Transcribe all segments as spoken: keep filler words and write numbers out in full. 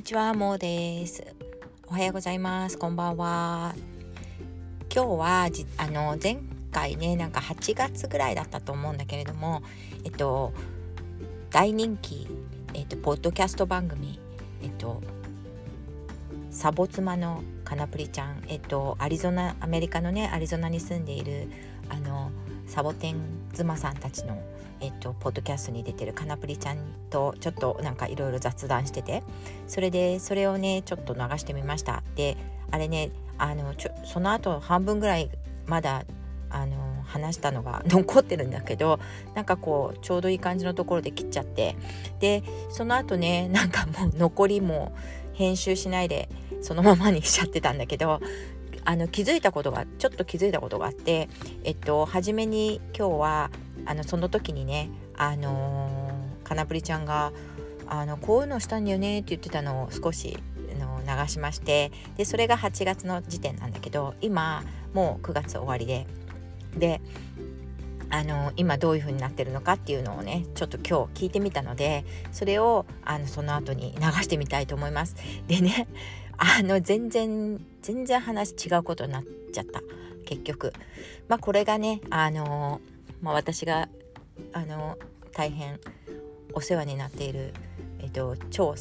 にちは、もうです。おはようございます、こんばんは。今日はじあの前回ね、なんかはちがつぐらいだったと思うんだけれども、えっと大人気、えっと、ポッドキャスト番組、えっとサボ妻のかなぷりちゃん、えっとアリゾナ、アメリカのねアリゾナに住んでいるあのサボテン妻さんたちの、えっと、ポッドキャストに出てるかなぷりちゃんとちょっとなんかいろいろ雑談してて、それでそれをねちょっと流してみました。であれね、あのちょその後半分ぐらいまだあの話したのが残ってるんだけど、なんかこうちょうどいい感じのところで切っちゃって、でその後ね、なんかもう残りも編集しないでそのままにしちゃってたんだけど、あの気づいたことがちょっと気づいたことがあって、えっと、初めに今日はあのその時にね、あのー、かなぷりちゃんがあのこういうのしたんだよねって言ってたのを少しの流しまして、でそれがはちがつの時点なんだけど、今もうくがつ終わりで、であの今どういう風になってるのかっていうのをねちょっと今日聞いてみたので、それをあのその後に流してみたいと思います。でね、あの全然全然話違うことになっちゃった、結局。まあこれがね、あのまあ、私があの大変お世話になっている、えっと、超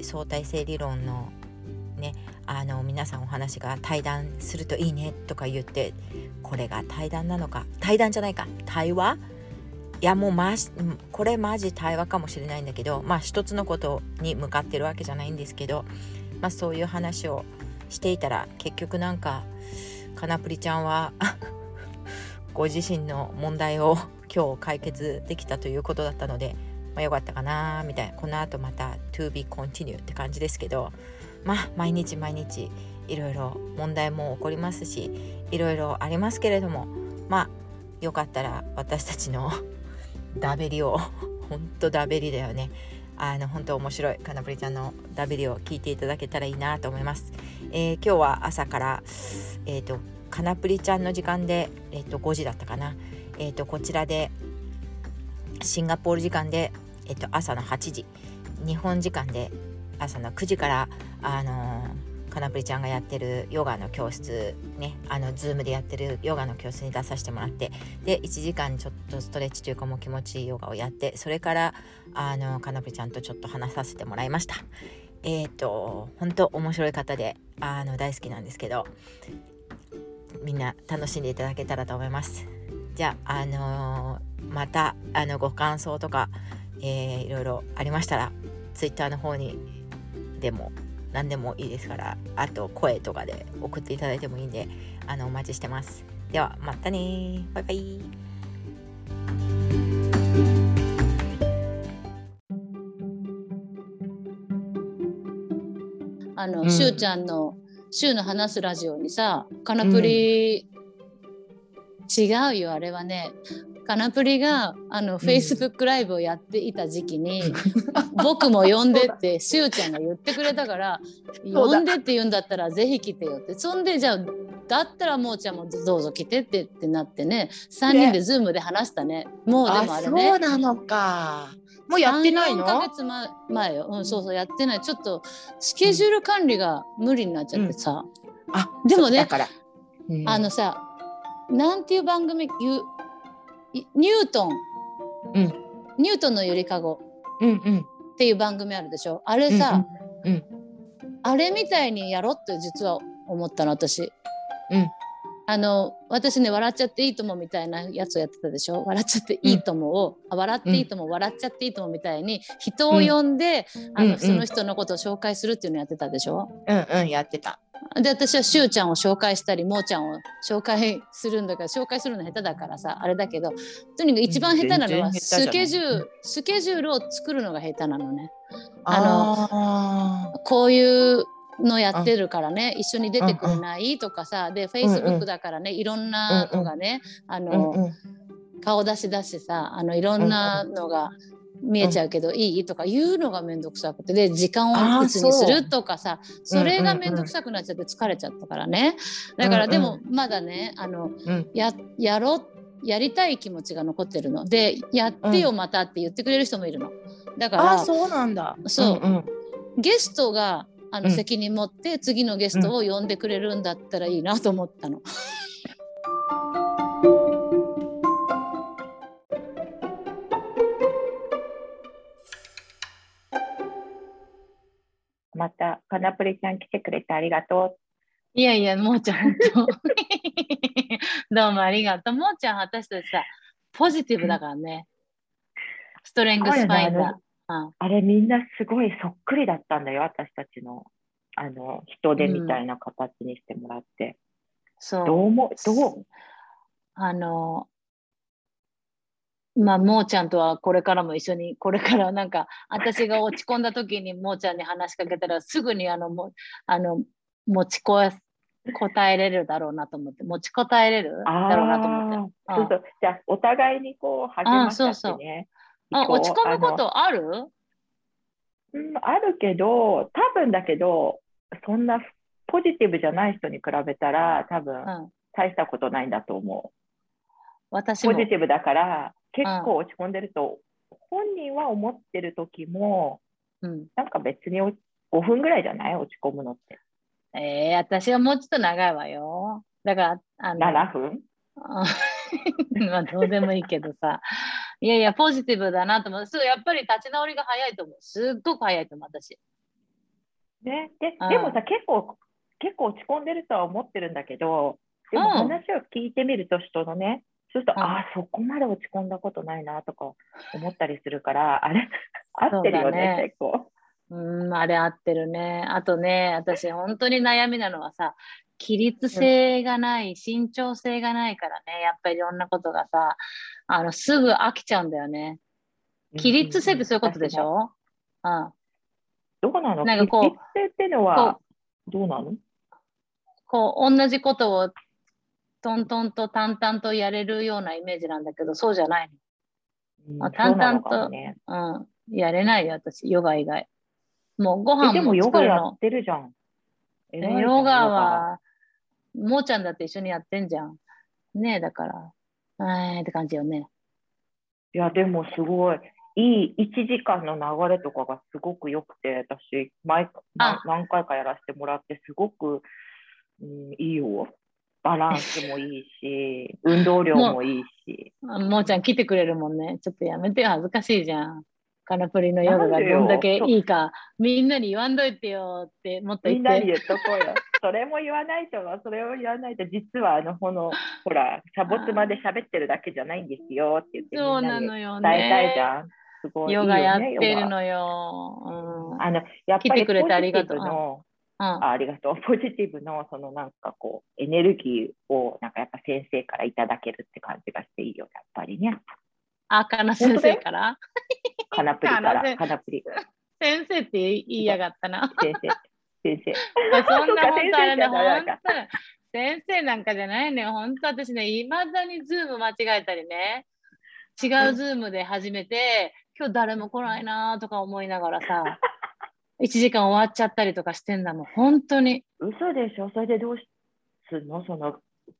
相対性理論のね、あの皆さんお話が対談するといいねとか言って、これが対談なのか、対談じゃないか、対話、いやもうまじこれマジ対話かもしれないんだけど、まあ一つのことに向かってるわけじゃないんですけど、まあそういう話をしていたら、結局なんかかなぷりちゃんはご自身の問題を今日解決できたということだったので、まあ、よかったかなみたいな。この後また to be continue って感じですけど、まあ毎日毎日いろいろ問題も起こりますし、いろいろありますけれども、まあよかったら私たちのダベリを、ほんとダベリだよね、あの本当面白いかなぷりちゃんのダベリを聞いていただけたらいいなと思います。えー、今日は朝から、えー、とかなぷりちゃんの時間で、えー、とごじだったかな、えー、とこちらでシンガポール時間で、えー、と朝のはちじ、日本時間で朝のくじから、あのー、かなぷりちゃんがやってるヨガの教室ね、あのズームでやってるヨガの教室に出させてもらって、でいちじかんちょっとストレッチというかもう気持ちいいヨガをやって、それから、あのー、かなぷりちゃんとちょっと話させてもらいました。えーと本当面白い方で、あの大好きなんですけど、みんな楽しんでいただけたらと思います。じゃあ、あのー、またあのご感想とか、えー、いろいろありましたらツイッターの方にでも何でもいいですから、あと声とかで送っていただいてもいいんで、あのお待ちしてます。ではまたね、バイバイ。あの、うん、しゅうちゃんのしゅうの話すラジオにさ、かなぷり、うん、違うよあれはね、かなぷりがあの、うん、Facebook ライブをやっていた時期に僕も呼んでってしゅうちゃんが言ってくれたから、呼んでって言うんだったらぜひ来てよって、そんでじゃあだったらもうちゃんもどうぞ来てってってなってね、さんにんで Zoom で話したね。もうでもあれね、あ、そうなのか、もうやってないの？さん、よんかげつまえよ、うん、そうそうやってない。ちょっとスケジュール管理が無理になっちゃってさ、うん、あ、でもねだから、うん、あのさ、なんていう番組、ゆニュートン、うん、ニュートンのゆりかご、うんうん、っていう番組あるでしょ、あれさ、うんうんうん、あれみたいにやろって実は思ったの私、うん、あの私ね、笑っちゃっていいともみたいなやつをやってたでしょ、笑っちゃっていいともを、うん、笑っていいとも、笑っちゃっていいともみたいに人を呼んで、うん、あのその人のことを紹介するっていうのやってたでしょ、うんうん、やってた。で私はしゅうちゃんを紹介したり、もうちゃんを紹介するんだから、紹介するの下手だからさあれだけど、とにかく一番下手なのはスケジュール、スケジュールを作るのが下手なのね。あのこういうのやってるからね、一緒に出てくれないとかさ、で Facebook だからね、いろんなのがね、あの顔出しだしさ、あのいろんなのが見えちゃうけど、うん、いいとか言うのがめんどくさくて、で時間をいつにするとかさ、 そ, それがめんどくさくなっちゃって疲れちゃったからね、うんうんうん、だからでもまだね、あの、うん、や, やろやりたい気持ちが残ってるので、やってよまたって言ってくれる人もいるのだから、うん、あ、そうなんだ、そう、うんうん、ゲストがあの責任持って次のゲストを呼んでくれるんだったらいいなと思ったの、うんうんまたかなぷりちゃん来てくれてありがとう。いやいや、もーちゃん本当どうもありがとう。もーちゃん私たちさポジティブだからね、うん、ストレングスファインダー、ね、あ, うん、あれみんなすごいそっくりだったんだよ、私たち の, あの人手みたいな形にしてもらって、うん、そうどうもどうあのまあ、もーちゃんとはこれからも一緒に、これからなんか私が落ち込んだ時にもーちゃんに話しかけたらすぐにあのもあの持ちこ答えれるだろうなと思って持ちこたえれるだろうなと思ってああそうそうじゃあお互いにこう励まし合ってねあそうそうあ落ち込むことあるうんあるけど多分だけどそんなポジティブじゃない人に比べたら多分大したことないんだと思う、うん、私もポジティブだから結構落ち込んでると、うん、本人は思ってる時も、うん、なんか別にごふんぐらいじゃない落ち込むのってえー、私はもうちょっと長いわよだからあのななふんまあどうでもいいけどさいやいやポジティブだなと思うすぐやっぱり立ち直りが早いと思うすっごく早いと思う私、ね、で, でもさ結構結構落ち込んでるとは思ってるんだけどでも話を聞いてみると人のねそうすると、うん、ああそこまで落ち込んだことないなとか思ったりするからあれ合ってるよ ね, ね結構うんあれ合ってるねあとね私本当に悩みなのはさ規律性がない、うん、慎重性がないからねやっぱりいろんなことがさあのすぐ飽きちゃうんだよね規律性ってそういうことでしょ、うんうん、どうなのなんかこう規律性ってのはどうなのこう同じことをトントンと淡々とやれるようなイメージなんだけどそうじゃないの、うん、淡々とう、ねうん、やれないよ私ヨガ以外もうご飯も作るのでもヨガやってるじゃんえヨガはもーちゃんだって一緒にやってんじゃんねえだからえーって感じよねいやでもすごいいいいちじかんの流れとかがすごくよくて私毎何回かやらせてもらってすごく、うん、いいよバランスもいいし運動量もいいしもう、もーちゃん来てくれるもんねちょっとやめてよ恥ずかしいじゃんカナプリのヨガがどんだけいいかみんなに言わんどいてよってもっと言ってみんなに言っとこうよそれも言わないとそれを言わないと実はあのこのほらサボツまで喋ってるだけじゃないんですよって言ってみんなに伝えたいじゃんすごいヨガやってるのよ、うん、あのやっぱり来てくれてありがとう、うん、あ, ありがとうポジティブのそのなんかこうエネルギーをなんかやっぱ先生からいただけるって感じがしていいよやっぱりねあかな先生からかなぷりからかなぷり先生って言いやがったな先生先生そんな本当あれね本当先生なんかじゃないね本当私ねいまだにズーム間違えたりね違うズームで始めて、うん、今日誰も来ないなとか思いながらさいちじかん終わっちゃったりとかしてんだもん本当に嘘でしょそれでどうすんのその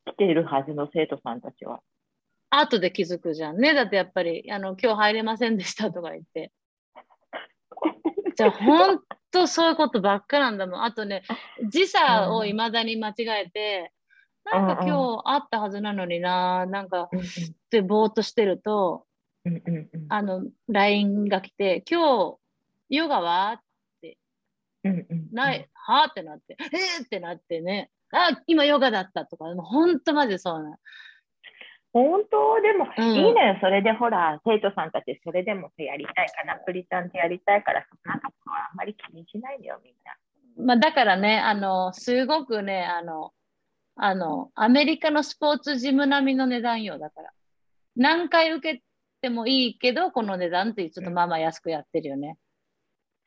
来ているはずの生徒さんたちは後で気づくじゃんねだってやっぱりあの今日入れませんでしたとか言ってじゃあほんとそういうことばっかなんだもんあとね時差をいまだに間違えて、うん、なんか今日あったはずなのにななんかってぼーっとしてると、うんうんうん、あの ライン が来て今日ヨガはって、うんうんうん、ないはってなってえーってなってねあ今ヨガだったとかほんとマジそうな本当でも、うん、いいねそれでほら生徒さんたちそれでもやりたいかなプリちゃんってやりたいからそんなことはあんまり気にしないでよみんな、まあ、だからねあのすごくねあのあのアメリカのスポーツジム並みの値段よだから何回受けてもいいけどこの値段ってちょっとまあまあ安くやってるよね、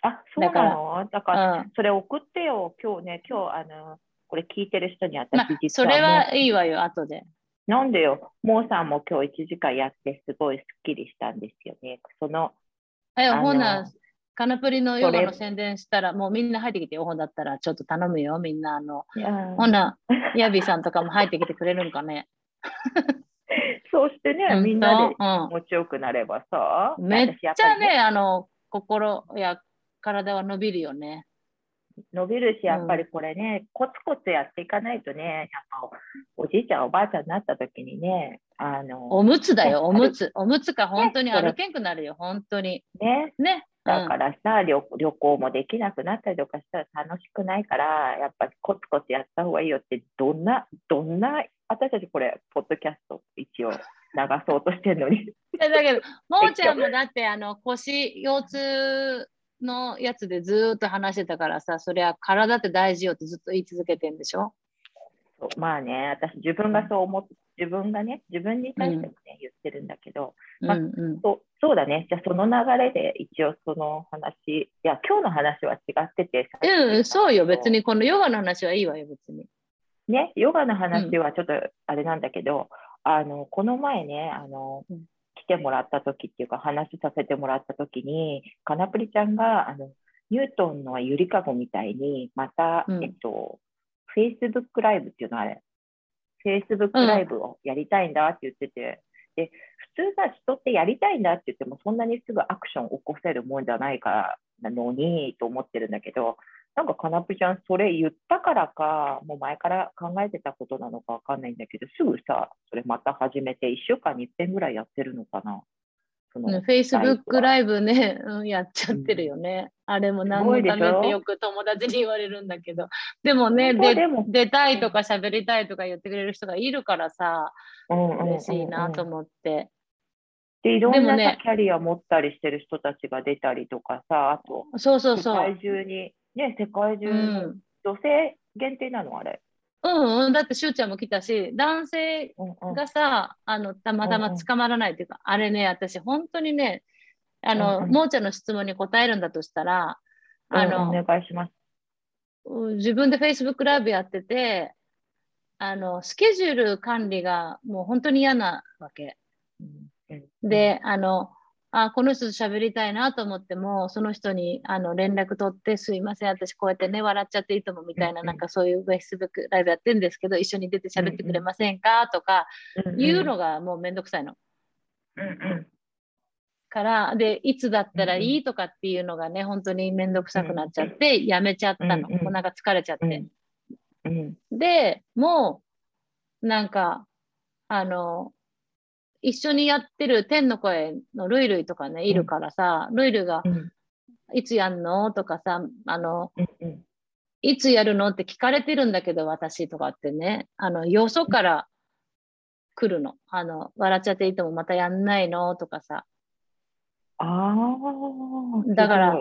うん、あそうなのだから、うん、それ送ってよ今日ね今日あのこれ聞いてる人に私、まあ、それはいいわよ後でなんでよ、もーさんも今日いちじかんやってすごいスッキリしたんですよね。そのえほな、カナプリのヨガの宣伝したらもうみんな入ってきてよ、ほんだったらちょっと頼むよ、みんなあのほな、ヤビさんとかも入ってきてくれるんかねそうしてね、みんなで持ちよくなればさ、うん、めっちゃね、あの心や体は伸びるよね伸びるし、やっぱりこれね、うん、コツコツやっていかないとね、やっぱおじいちゃんおばあちゃんになった時にね、あのおむつだよ、おむつおむつか、本当に歩けんくなるよ、ね、本当にねね、だからさ、うん、旅、旅行もできなくなったりとかしたら楽しくないから、やっぱりコツコツやった方がいいよって、どんなどんな私たちこれポッドキャスト一応流そうとしてるのにだけどもうちゃんもだってあの腰腰痛のやつでずっと話してたからさ、そりゃ体って大事よってずっと言い続けてんでしょ。そうまあね、私自分がそう思って、自分がね、自分に対してもね、うん、言ってるんだけど、まあうんうん、そ, そうだね、じゃあその流れで一応その話、いや今日の話は違ってて、うん、そうよ、別にこのヨガの話はいいわよ、別にね、ヨガの話はちょっとあれなんだけど、うん、あのこの前ね、あの、うん、来てもらった時っていうか話させてもらった時に、かなぷりちゃんがあのニュートンのゆりかごみたいにまた、うん、えっとフェイスブックライブっていうのあれフェイスブックライブをやりたいんだって言ってて、うん、で普通さ人ってやりたいんだって言ってもそんなにすぐアクションを起こせるもんじゃないからなのにと思ってるんだけど、なんかかなぷちゃんそれ言ったからかもう前から考えてたことなのかわかんないんだけど、すぐさそれまた始めていっしゅうかんにいっかいぐらいやってるのかな、その、ね、フェイスブックライブね、うん、やっちゃってるよね、うん、あれも何のためってよく友達に言われるんだけど、でもねででも出たいとか喋りたいとか言ってくれる人がいるからさ、うんうんうんうん、嬉しいなと思って、でいろんな、ね、キャリア持ったりしてる人たちが出たりとかさ、あとそうそうそう世界中にね、世界中に、うん、女性限定なのあれ、うんうん、だってしゅうちゃんも来たし、男性がさ、うんうん、あのたまたま捕まらないっていうか、うんうん、あれね、私本当にね、あの、うんうん、もうちゃんの質問に答えるんだとしたら、あの、うん、お願いします。自分で Facebook ライブやってて、あのスケジュール管理がもう本当に嫌なわけ、うんうん、であのあこの人と喋りたいなと思ってもその人にあの連絡取って、すいません私こうやってね笑っちゃっていいともみたいな、なんかそういう Facebook ライブやってるんですけど一緒に出て喋ってくれませんかとか言うのがもうめんどくさいの、うんうん、からでいつだったらいいとかっていうのがね本当にめんどくさくなっちゃってやめちゃったの、うんうん、もうなんか疲れちゃって、うんうん、でもうなんかあの一緒にやってる天の声のルイルイとかねいるからさ、うん、ルイルイがいつやんのとかさ、あの、うんうん、いつやるのって聞かれてるんだけど私とかってね、あのよそから来るの、あの笑っちゃっていいともまたやんないのとかさ、あだから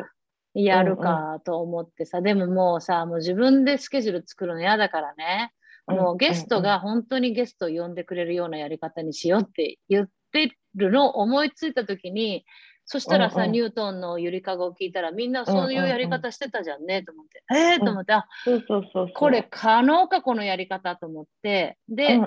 やるかと思ってさ、うんうん、でももうさもう自分でスケジュール作るの嫌だからね、もうゲストが本当にゲストを呼んでくれるようなやり方にしようって言ってるのを思いついたときに、そしたらさ、うんうん、ニュートンのゆりかごを聞いたらみんなそういうやり方してたじゃんねと思って、うんうんうん、えーと思って、あ、そうそうそうそう、これ可能かこのやり方と思ってで、うんうん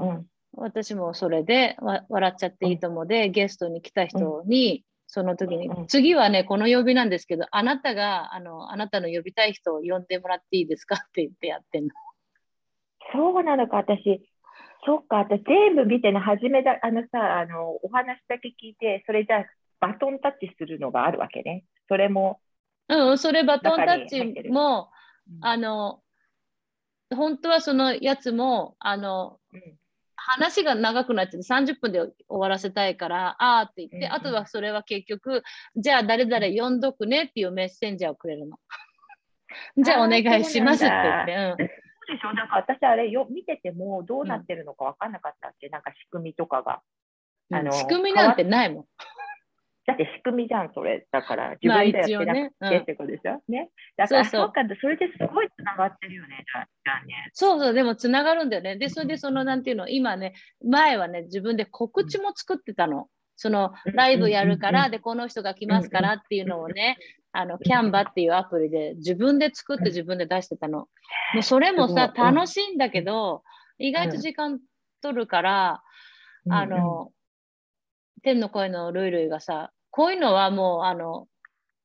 うんうん、私もそれでわ笑っちゃっていいともでゲストに来た人にその時に、うんうん、次はねこの曜日なんですけどあなたがあのあなたの呼びたい人を呼んでもらっていいですかって言ってやってんの。そうなのか、私そうか、私全部見てね、初めだあのさあのお話だけ聞いて、それじゃバトンタッチするのがあるわけね、それもうんそれバトンタッチも、うん、あの本当はそのやつもあの、うん、話が長くなっちゃってさんじゅっぷんで終わらせたいからあーって言って、うんうん、あとはそれは結局じゃあ誰々呼んどくねっていうメッセンジャーをくれるのじゃあお願いしますって言って、うんでしょ、なんか私あれよ見ててもどうなってるのか分かんなかったっけ、うん、なんか仕組みとかが、あの仕組みなんてないもんだって仕組みじゃんそれ、だから自分でやってなくてってことでしょ、ね、だからそうか、それですごいつながってるよね、じゃあね、そうそう、でもつながるんだよね、でそれでそのなんていうの今ね、前はね自分で告知も作ってたの、うん、そのライブやるから、うんうんうん、でこの人が来ますからっていうのをね、うんうん、あのキャンバっていうアプリで自分で作って自分で出してたの、もうそれもさ、うん、楽しいんだけど意外と時間取るから、うん、あの天の声のルイルイがさこういうのはもうあの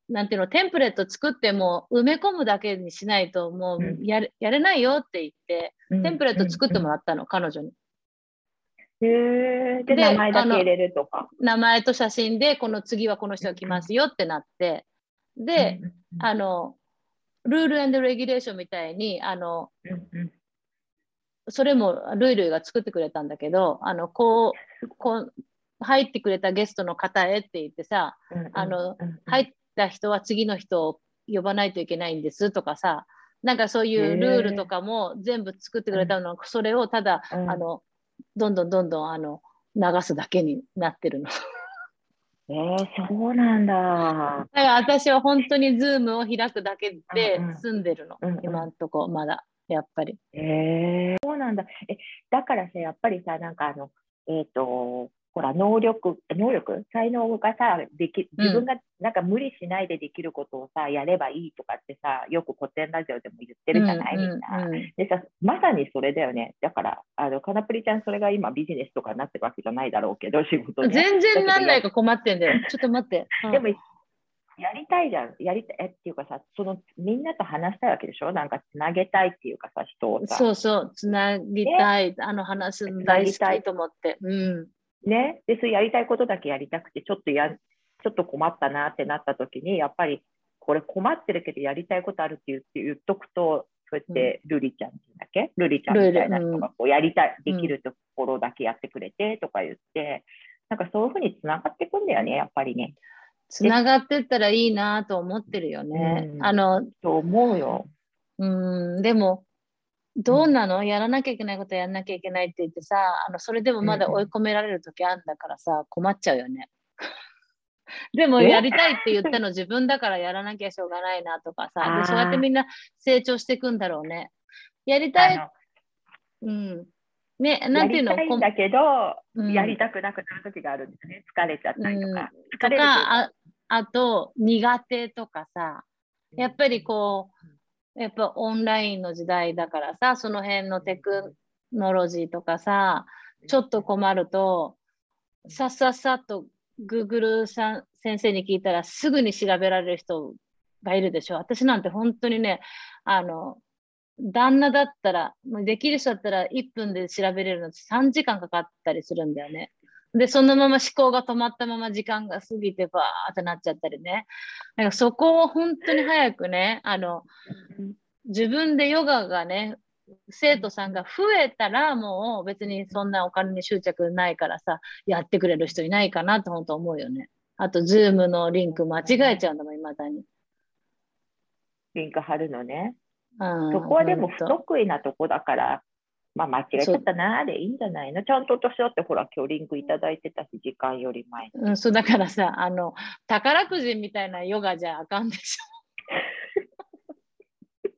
なんていうのテンプレート作っても埋め込むだけにしないともうや れ,、うん、やれないよって言ってテンプレート作ってもらったの、うん、彼女に、へー、で、名前だけ入れるとか、名前と写真でこの次はこの人が来ますよってなって、で、あのルール&レギュレーションみたいにあの、うんうん、それもルイルイが作ってくれたんだけど、あのこう、こう入ってくれたゲストの方へって言ってさ、あの入った人は次の人を呼ばないといけないんですとかさ、なんかそういうルールとかも全部作ってくれたの、それをただ、うん、あのどんどんどんどんあの流すだけになってるの。えー、そうなんだ。だから私は本当にズームを開くだけで済んでるの、うんうん、今んとこまだやっぱり。えー、そうなんだ。え、だからさやっぱりさなんかあのえっとほら能力能力才能がさでき自分がなんか無理しないでできることをさ、うん、やればいいとかってさよく古典ラジオでも言ってるじゃない、みんなでさ、まさにそれだよね。だからあのかなぷりちゃんそれが今ビジネスとかになってるわけじゃないだろうけど、仕事で全然なんないか困ってんだよちょっと待って、うん、でもやりたいじゃん、やりたいっていうかさ、そのみんなと話したいわけでしょ、なんかつなげたいっていうかさ、人をさ、そうそうつなぎたい、ね、あの話すの大好きと思ってうんね、でそうやりたいことだけやりたくてちょっとやちょっと困ったなってなった時にやっぱりこれ困ってるけどやりたいことあるって言って言っとくと、そうやってルリちゃんだっけ、ルリちゃんみたいな人がこうやりたい、うん、できるところだけやってくれてとか言って、うん、なんかそういうふうにつながっていくんだよね、やっぱりね。つながってったらいいなと思ってるよね、うん、あのと思うよ。うん、でもどうなの、やらなきゃいけないことやんなきゃいけないって言ってさ、あのそれでもまだ追い込められる時あんだからさ、困っちゃうよねでもやりたいって言ったの自分だからやらなきゃしょうがないなとかさ、でそうやってみんな成長していくんだろうね。やりたい、うんね、なんていうの、やりたいんだけど、うん、やりたくなくなる時があるんですね。疲れちゃったりとか、うん、疲れるとか あ, あと苦手とかさ、やっぱりこう、うんやっぱオンラインの時代だからさ、その辺のテクノロジーとかさ、ちょっと困るとさっさっさっと Google さん先生に聞いたらすぐに調べられる人がいるでしょ。私なんて本当にね、あの旦那だったらできる人だったらいっぷんで調べれるのさんじかんかかったりするんだよね。でそのまま思考が止まったまま時間が過ぎてバーってなっちゃったりね。なんかそこを本当に早くね、あの自分でヨガがね生徒さんが増えたらもう別にそんなお金に執着ないからさ、やってくれる人いないかなって本当思うよね。あとズームのリンク間違えちゃうんだもん、未だにリンク貼るのね。そこはでも不得意なとこだからまあ間違えちゃったなでいいんじゃないの。ちゃんと私だってほら今日リンクいただいてたし、時間より前に、うん、そうだからさ、あの宝くじみたいなヨガじゃあかんでしょ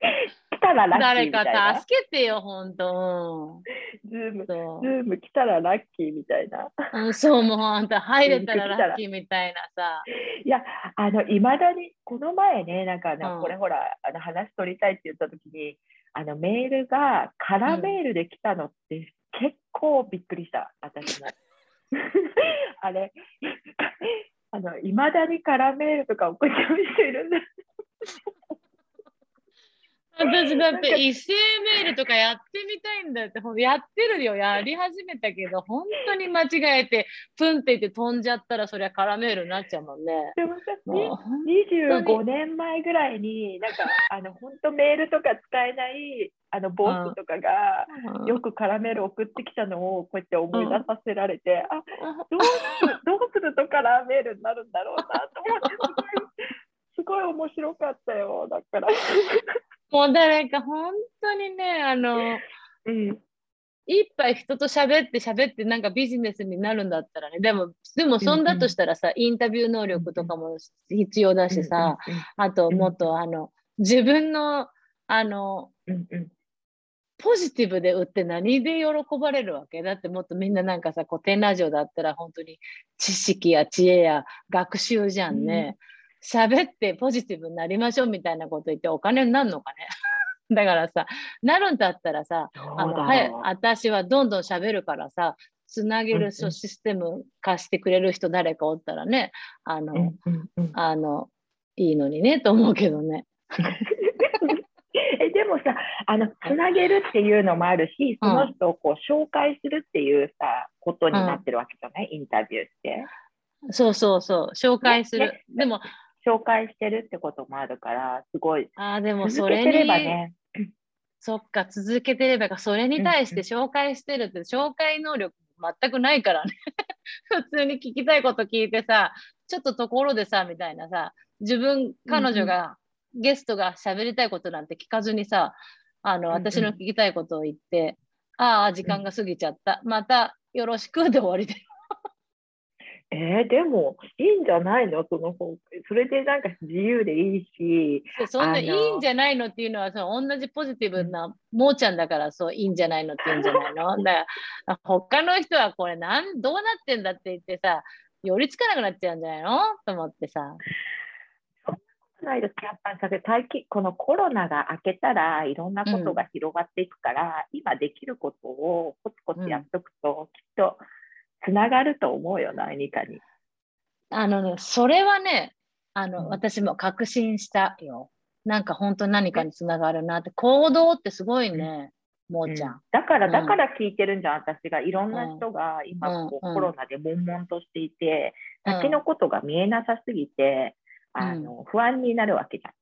来たらラッキーみたいな、誰か助けてよ本当、うん、ズーム、ズーム来たらラッキーみたいな、うん、そうもうあんた入れたらラッキーみたいなさいやあのいまだにこの前ねなんか、ねうん、これほらあの話取りたいって言った時にあのメールがカラーメールで来たのって結構びっくりした、うん、私もあれあのいまだにカラーメールとか送っちゃう人いるんだ私だって一斉メールとかやってみたいんだってやってるよ、やり始めたけど本当に間違えてプンっていって飛んじゃったらそりゃカラーメールになっちゃうもんね。でもさにじゅうごねんまえぐらいになんかあの本当メールとか使えないあのボスとかがよくカラーメール送ってきたのをこうやって思い出させられて、あ、どうするとカラーメールになるんだろうなと思ってすごい、すごい面白かったよだからもう誰か本当にねあの、うん、いっぱい人と喋って喋ってなんかビジネスになるんだったらね、でもでもそんだとしたらさ、うんうん、インタビュー能力とかも必要だしさ、うんうん、あともっとあの自分のあの、うんうん、ポジティブで売って何で喜ばれるわけだって、もっとみんななんかさ古典ラジオだったら本当に知識や知恵や学習じゃんね、うん、喋ってポジティブになりましょうみたいなこと言ってお金になるのかねだからさ、なるんだったらさあのはい、私はどんどん喋るからさ、つなげるシステム化してくれる人誰かおったらね、あの、あのいいのにねと思うけどねえでもさあのつなげるっていうのもあるし、その人をこう紹介するっていうさことになってるわけじゃない、インタビューって。そうそうそう、紹介する、ね、でも紹介してるってこともあるからすごい。あ、でもそれに続けてればね。そっか、続けてればか。それに対して紹介してるって、うん、紹介能力全くないからね普通に聞きたいこと聞いてさ、ちょっとところでさみたいなさ、自分彼女が、うん、ゲストが喋りたいことなんて聞かずにさ、あの私の聞きたいことを言って、うん、ああ時間が過ぎちゃった、うん、またよろしくで終わりだよえー、でもいいんじゃないの、その方、それでなんか自由でいいし、そんないいんじゃないのっていうのは、その同じポジティブなもーちゃんだから、そういいんじゃないのって言うんじゃないのだから他の人はこれなんどうなってんだって言ってさ、寄りつかなくなっちゃうんじゃないのと思ってさ。ないです。やっぱり最近このコロナが明けたらいろんなことが広がっていくから、うん、今できることをコツコツやっとくと、きっとつながると思うよな、何かに。あのね、それはね、あの、うん、私も確信したよ。なんか本当に何かにつながるなって、行動ってすごいね、うん、もーちゃん、うん、だから、うん、だから聞いてるんじゃん、私が。いろんな人が今、うん、こうコロナで悶々としていて、うん、先のことが見えなさすぎて、うん、あの不安になるわけじゃん。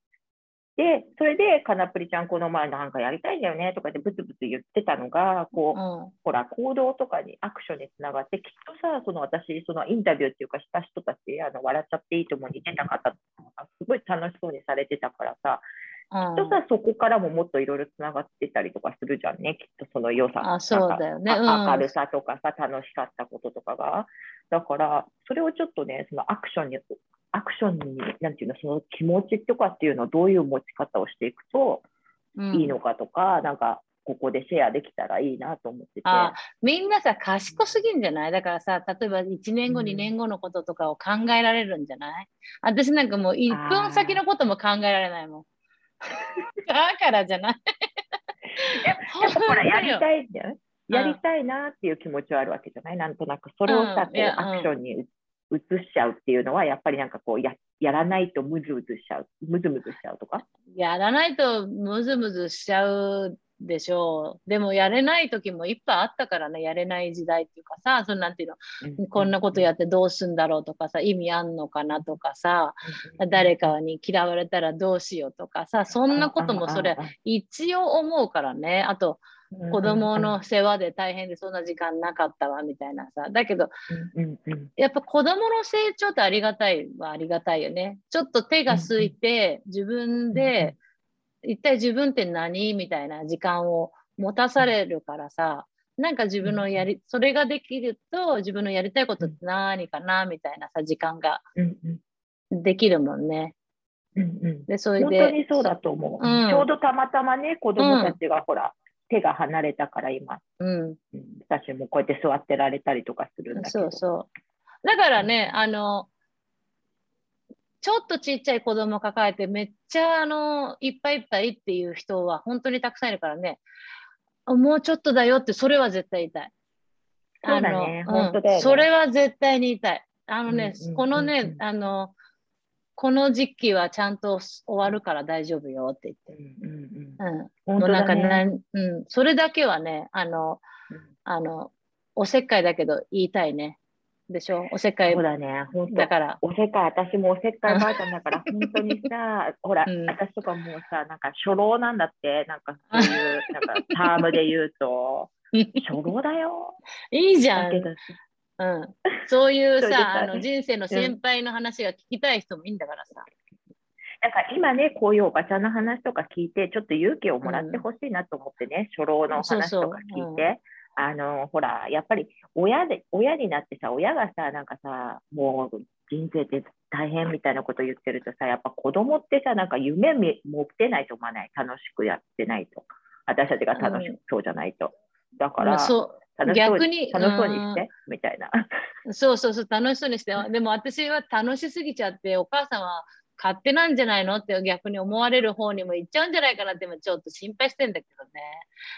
でそれでかなぷりちゃんこの前なんかやりたいんだよねとかでブツブツ言ってたのがこう、うん、ほら行動とかにアクションにつながって、きっとさ、その私そのインタビューっていうかした人たち、あの笑っちゃっていいともに出た方とかすごい楽しそうにされてたからさ、うん、きっとさそこからももっといろいろつながってたりとかするじゃんね、きっとその良さ、あ、そうだよね、うん、明るさとかさ楽しかったこととかが。だからそれをちょっとね、そのアクションにアクションになんていうの、その気持ちとかっていうのはどういう持ち方をしていくといいのかとか、うん、なんかここでシェアできたらいいなと思ってて。あ、みんなさ賢すぎんじゃない？だからさ、例えばいちねんごにねんごのこととかを考えられるんじゃない？うん、私なんかもういっぷん先のことも考えられないもんだからじゃないやっぱほらやりたいんだよね、やりたいなっていう気持ちはあるわけじゃない？なんとなくそれをさ、うん、アクションに移しちゃうっていうのはやっぱりなんかこう や, やらないとムズムズしちゃうムズムズしちゃうとか、やらないとムズムズしちゃうでしょう。でもやれない時もいっぱいあったからね、やれない時代っていうかさ、そのなんていうの、うんうん、こんなことやってどうすんだろうとかさ、意味あんのかなとかさ、うんうん、誰かに嫌われたらどうしようとかさ、そんなこともそれ一応思うからね。あと子供の世話で大変でそんな時間なかったわみたいなさ。だけど、うんうん、やっぱ子供の成長ってありがたいはありがたいよね。ちょっと手が空いて自分で、うんうん、一体自分って何みたいな時間を持たされるからさ、なんか自分のやり、それができると自分のやりたいことって何かなみたいなさ、時間ができるもんね。うんうん、でそれで本当にそうだと思う、うん、ちょうどたまたまね、子供たちがほら、うん、手が離れたから今、うん、私もこうやって座ってられたりとかするんだけど。そうそう。だからね、あの、ちょっとちっちゃい子供抱えてめっちゃあのいっぱいいっぱいっていう人は本当にたくさんいるからね、もうちょっとだよってそれは絶対言いたい。そうだね、あの、本当だよね。それは絶対に言いたい。あのね、うんうんうんうん、このね、あの、この時期はちゃんと終わるから大丈夫よって言って。うんうんうん、本当だね。なんかな、うん、それだけはね、あの、うん、あのおせっかいだけど言いたいね。でしょ、おせっかい。そうだね、本当だからおせっかい、私もおせっかいばあちゃんだから本当にさほら、うん、私とかもうさ、なんか初老なんだって、なんかそういうなんかタームで言うと初老だよいいじゃん、うん、そういうさ、う、ね、あの人生の先輩の話が聞きたい人もいいんだからさ、うん、なんか今ねこういうおばちゃんの話とか聞いてちょっと勇気をもらってほしいなと思ってね、うん、初老の話とか聞いて、そうそう、うん、あのほらやっぱり 親, で親になってさ、親がさ、なんかさ、もう人生って大変みたいなこと言ってるとさ、やっぱ子供ってさ、なんか夢持ってないと思わない？楽しくやってないと、私たちが楽しそうじゃないと、うん、だから、まあそう逆に楽しそうにしてみたいな、そうそうそう、楽しそうにして、でも私は楽しすぎちゃってお母さんは勝手なんじゃないのって逆に思われる方にも行っちゃうんじゃないかなって今ちょっと心配してんだけどね。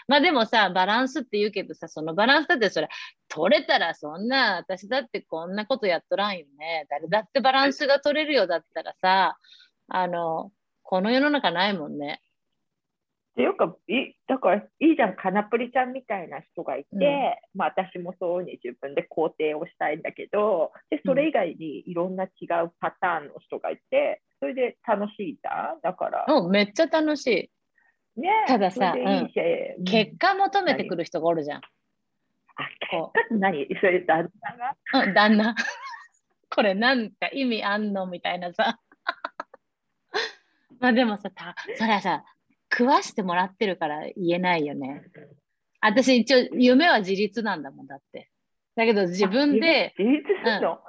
まあでもさ、バランスって言うけどさ、そのバランスだってそれ取れたら、そんな私だってこんなことやっとらんよね。誰だってバランスが取れるようだったらさ、あのこの世の中ないもんね。っていうか、いだからいいじゃん、かなぷりちゃんみたいな人がいて、うん、まあ、私もそうに自分で肯定をしたいんだけど、でそれ以外にいろんな違うパターンの人がいて、それで楽しいだだからうんめっちゃ楽しい、ね、たださいい、うん、結果求めてくる人がおるじゃん。あ、結果何それ旦那が、うん、旦那これなんか意味あんのみたいなさまあでもさたそれはさ食わしてもらってるから言えないよね。私一応夢は自立なんだもんだって。だけど自分で自立するの、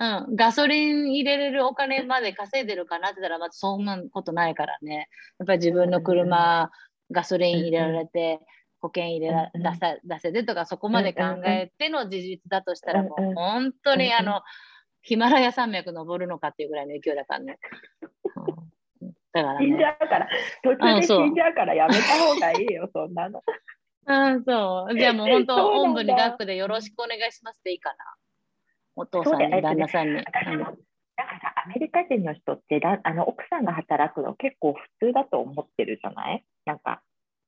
うんうん、ガソリン入れれるお金まで稼いでるかなって言ったらまずそんなことないからね。やっぱり自分の車ガソリン入れられて保険入れら、出さ、出せてとかそこまで考えての自立だとしたらもう本当にあのヒマラヤ山脈登るのかっていうぐらいの勢いだからね。だからね、死んじゃうから途中で死んじゃうからやめた方がいいよそんなの。あそうじゃあもう本当おんぶに抱っこでよろしくお願いしますでいいかな。お父さんに旦那さんに。だからアメリカ人の人ってだあの奥さんが働くの結構普通だと思ってるじゃない？なんか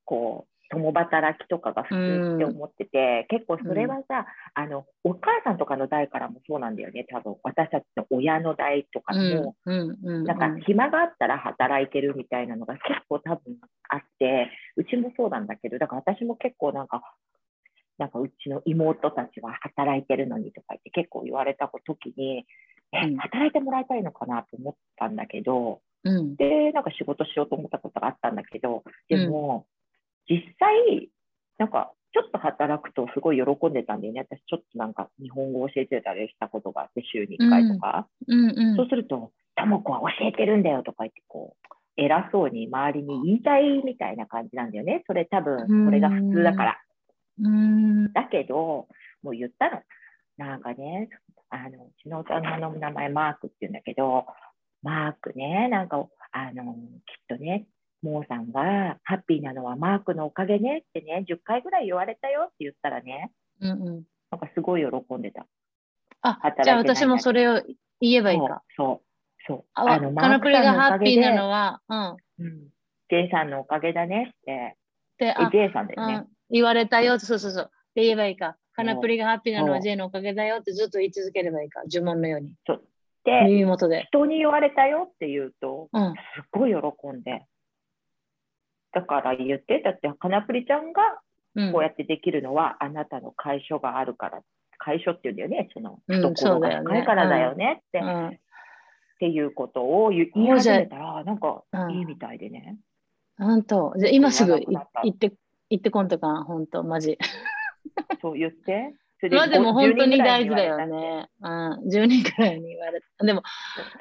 こう共働きとかが普通って思ってて、うん、結構それはさ、うん、あのお母さんとかの代からもそうなんだよね。多分私たちの親の代とかも、うんうん、なんか暇があったら働いてるみたいなのが結構多分あって、うちもそうなんだけど、だから私も結構なんかなんかうちの妹たちは働いてるのにとか言って結構言われた時に、うん、え働いてもらいたいのかなと思ったんだけど、うん、でなんか仕事しようと思ったことがあったんだけど、でも、うん実際なんかちょっと働くとすごい喜んでたんだよね。私ちょっとなんか日本語を教えてたりしたことがあって週にいっかいとか、うんうんうん、そうするとタモコは教えてるんだよとか言ってこう偉そうに周りに言いたいみたいな感じなんだよね。それ多分これが普通だから、うんうん、だけどもう言ったのなんかね、あのうちの旦那の名前マークっていうんだけど、マークねなんかあのきっとねモーさんがハッピーなのはマークのおかげねってねじゅっかいぐらい言われたよって言ったらね、うんうん、なんかすごい喜んでた。あ、じゃあ私もそれを言えばいいか。そうそうそう、あのマークさんのおかげで、カナプリがハッピーなのは、うんうん、J さんのおかげだねってで、あ J さんだよね、うん、言われたよって、そうそうそうって言えばいいか。カナプリがハッピーなのは J のおかげだよってずっと言い続ければいいか、呪文のように。そうで耳元で人に言われたよって言うと、うん、すごい喜んで、だから言って、だってかなぷりちゃんがこうやってできるのは、うん、あなたの解消があるから、解消っていうんだよね、その懐が深いからだよねって、うんうん、っていうことを言い始めたらなんかいいみたいでね、うん、本当じゃ今すぐ言って言ってこんとかん、本当マジそう言って、それでまあでも本当に大事だよね、うん、じゅうにんくらいに言われた。でも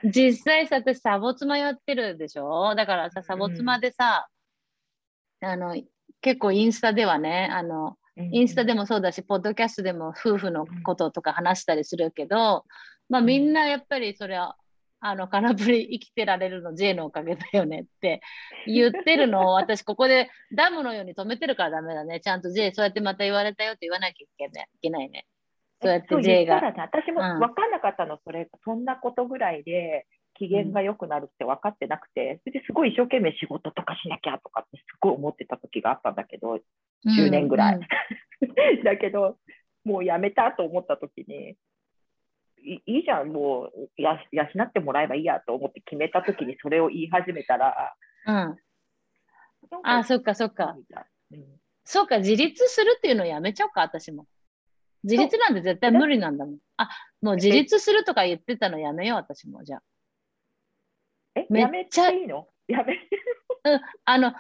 実際さ私サボ妻やってるでしょ、だからさサボ妻でさ、うんあの結構インスタではね、あのインスタでもそうだし、うん、ポッドキャストでも夫婦のこととか話したりするけど、まあ、みんなやっぱりそれはあのカナプリ生きてられるの J のおかげだよねって言ってるのを私ここでダムのように止めてるからダメだね。ちゃんと J そうやってまた言われたよって言わなきゃいけない、いけないね。そうやって J がそう言ったら、ね、私も分かんなかったの、うん、それそんなことぐらいで機嫌が良くなるって分かってなくて、それですごい一生懸命仕事とかしなきゃとかってすごい思ってた時があったんだけどじゅうねんぐらい、うんうん、だけどもうやめたと思った時に い, いいじゃんもうや養ってもらえばいいやと思って決めた時にそれを言い始めたら、うん、あそっかそっか、うん、そうか自立するっていうのをやめちゃおうか。私も自立なんて絶対無理なんだもん。あもう自立するとか言ってたのやめよう私も。じゃあえめっちゃやめていいの？やめうんあの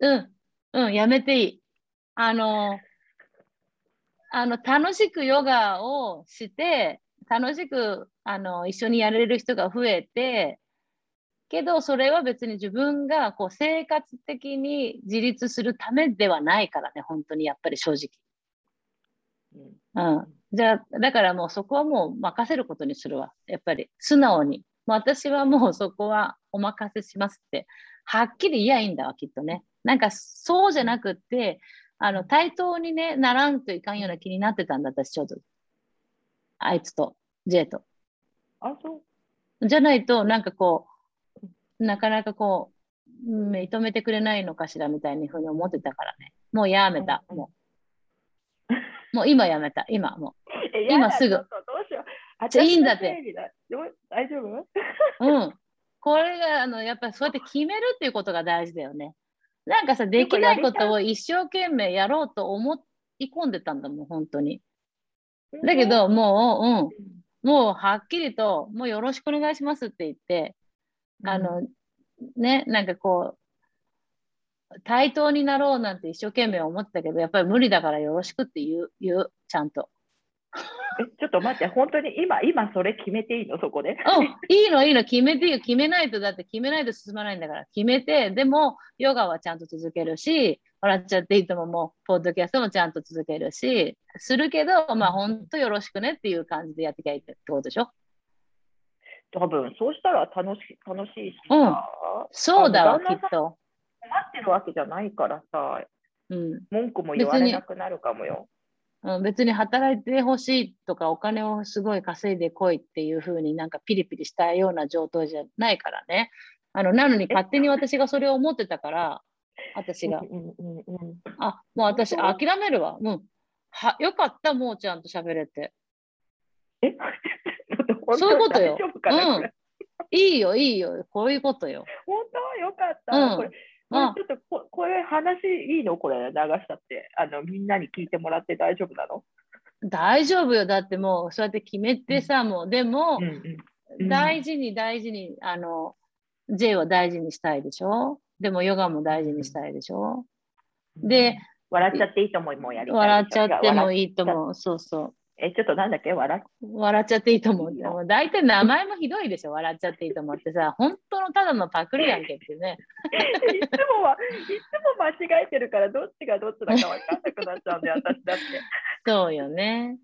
うんうんやめていい。あのあの楽しくヨガをして楽しくあの一緒にやれる人が増えて、けどそれは別に自分がこう生活的に自立するためではないからね、本当にやっぱり正直。うん、うん、じゃあだからもうそこはもう任せることにするわ、やっぱり素直に。私はもうそこはお任せしますってはっきり言えばいいんだわきっとね。なんかそうじゃなくってあの対等に、ね、ならんといかんような気になってたんだ私ちょうどあいつと J と。あそうじゃないとなんかこうなかなかこう認めてくれないのかしらみたいなふうに思ってたからね、もうやめた、もうもう今やめた、今もう今すぐいいんだって。大丈夫？うん。これがあのやっぱりそうやって決めるっていうことが大事だよね。なんかさ、できないことを一生懸命やろうと思い込んでたんだもん、本当に。だけどもう、うん、もうはっきりともうよろしくお願いしますって言って、あの、うん、ね、なんかこう対等になろうなんて一生懸命思ってたけど、やっぱり無理だからよろしくって言う、言うちゃんと。え、ちょっと待って、本当に今今それ決めていいの、そこで？うん、いいのいいの、決めていいよ。決めないと、だって決めないと進まないんだから、決めて。でもヨガはちゃんと続けるし、笑っちゃっていいとももうポッドキャストもちゃんと続けるしするけど、まあ本当よろしくねっていう感じでやってきゃいいってことでしょ。多分そうしたら楽し楽しいし、うん、そうだわきっと。困ってるわけじゃないからさ、うん、文句も言われなくなるかもよ。うん、別に働いてほしいとかお金をすごい稼いでこいっていう風になんかピリピリしたような状態じゃないからね。あのなのに勝手に私がそれを思ってたから、私があ、もう私諦めるわ、うん、はよかった、もうちゃんと喋れて。えそういうことよ、うん、いいよいいよ、こういうことよ。本当よかった、うん、これちょっと こ, これ話いいの、これ流したって、あのみんなに聞いてもらって大丈夫なの？大丈夫よ、だってもうそうやって決めてさ、うん、もうでも、うんうん、大事に大事に、あの J は大事にしたいでしょ、でもヨガも大事にしたいでしょ、うん、で笑っちゃっていいと思う、もうやりたい、笑っちゃってもいいと思う、そうそう、えちょっとなんだっけ、笑っちゃっていいと思う、もう大体名前もひどいでしょ笑っちゃっていいと思ってさ、本当のただのパクリやんけってねいつもはいつも間違えてるから、どっちがどっちだか分かんなくなっちゃうんで私だってそうよね、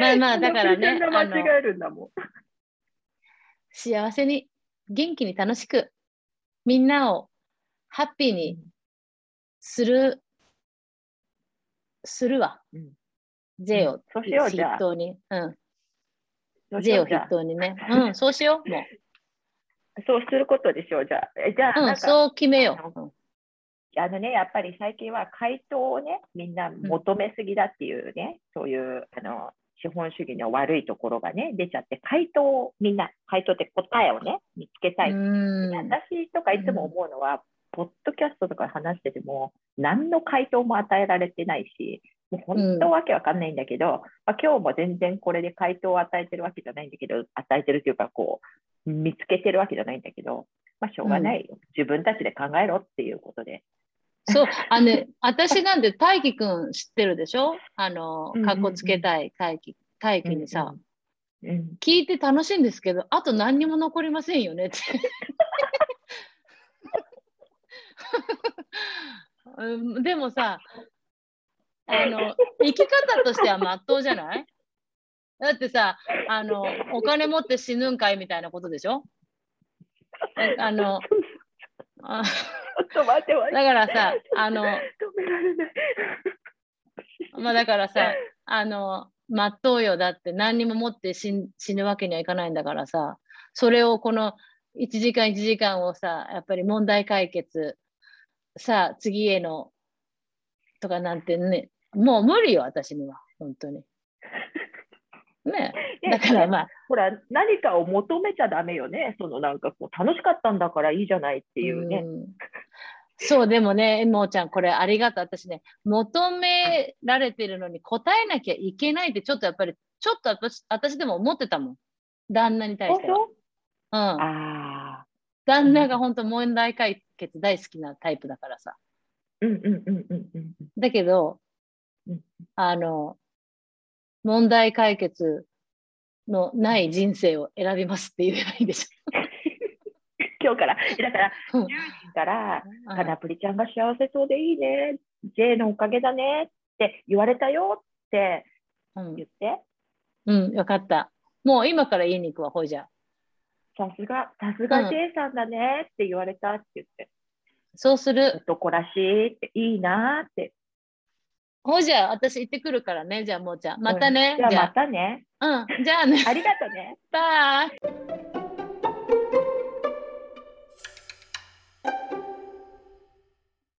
まあまあだからね、間違えるんだもん。幸せに元気に楽しくみんなをハッピーにする、するわ、うん、J を筆頭に、うん、J を筆頭にね、うん、そうしよう、もうそうすることでしょう、じゃあ、じゃあ、うん、なんかそう決めよう。あのね、やっぱり最近は回答をね、みんな求めすぎだっていうね、うん、そういうあの資本主義の悪いところがね出ちゃって、回答をみんな、回答って答えをね見つけたい。私とかいつも思うのは、ポッドキャストとか話してても何の回答も与えられてないし、もう本当わけわかんないんだけど、うん、まあ、今日も全然これで回答を与えてるわけじゃないんだけど、与えてるというかこう見つけてるわけじゃないんだけど、まあ、しょうがないよ、うん、自分たちで考えろっていうことで。そう、あのね、私なんで大輝くん知ってるでしょ、あのかっこつけたい大輝、大輝にさ、うんうん、聞いて楽しいんですけど、あと何にも残りませんよねってでもさ、あの生き方としてはまっとうじゃない？だってさ、あのお金持って死ぬんかいみたいなことでしょ。あのあだからさ、あのまあだからさ、あのまっとうよ、だって何にも持って死ぬわけにはいかないんだからさ、それをこのいちじかんいちじかんをさ、やっぱり問題解決さあ次へのとかなんてね、もう無理よ私には本当にね。だからまあほら、何かを求めちゃダメよね、そのなんかこう楽しかったんだからいいじゃないっていうね。うん、そうでもね、もうちゃんこれありがとう、私ね求められてるのに答えなきゃいけないってちょっとやっぱりちょっと私、私でも思ってたもん、旦那に対しては。うん、あ、旦那が本当問題解決大好きなタイプだからさ。だけど、あの問題解決のない人生を選びますって言えばいいでしょ今日からだからじゅうじから「かなぷりちゃんが幸せそうでいいね、うん、J のおかげだね」って言われたよって言って、うん、うん、よかった、もう今から言いに行くわ、ほいじゃさすがさすが J さんだねって言われたって言って。うん、そうする。男らしいっていいなーって。ほいじゃあ私行ってくるからね、じゃあもうちゃんまたね、うん、じゃあまたね、うん、じゃあねありがとねバイ。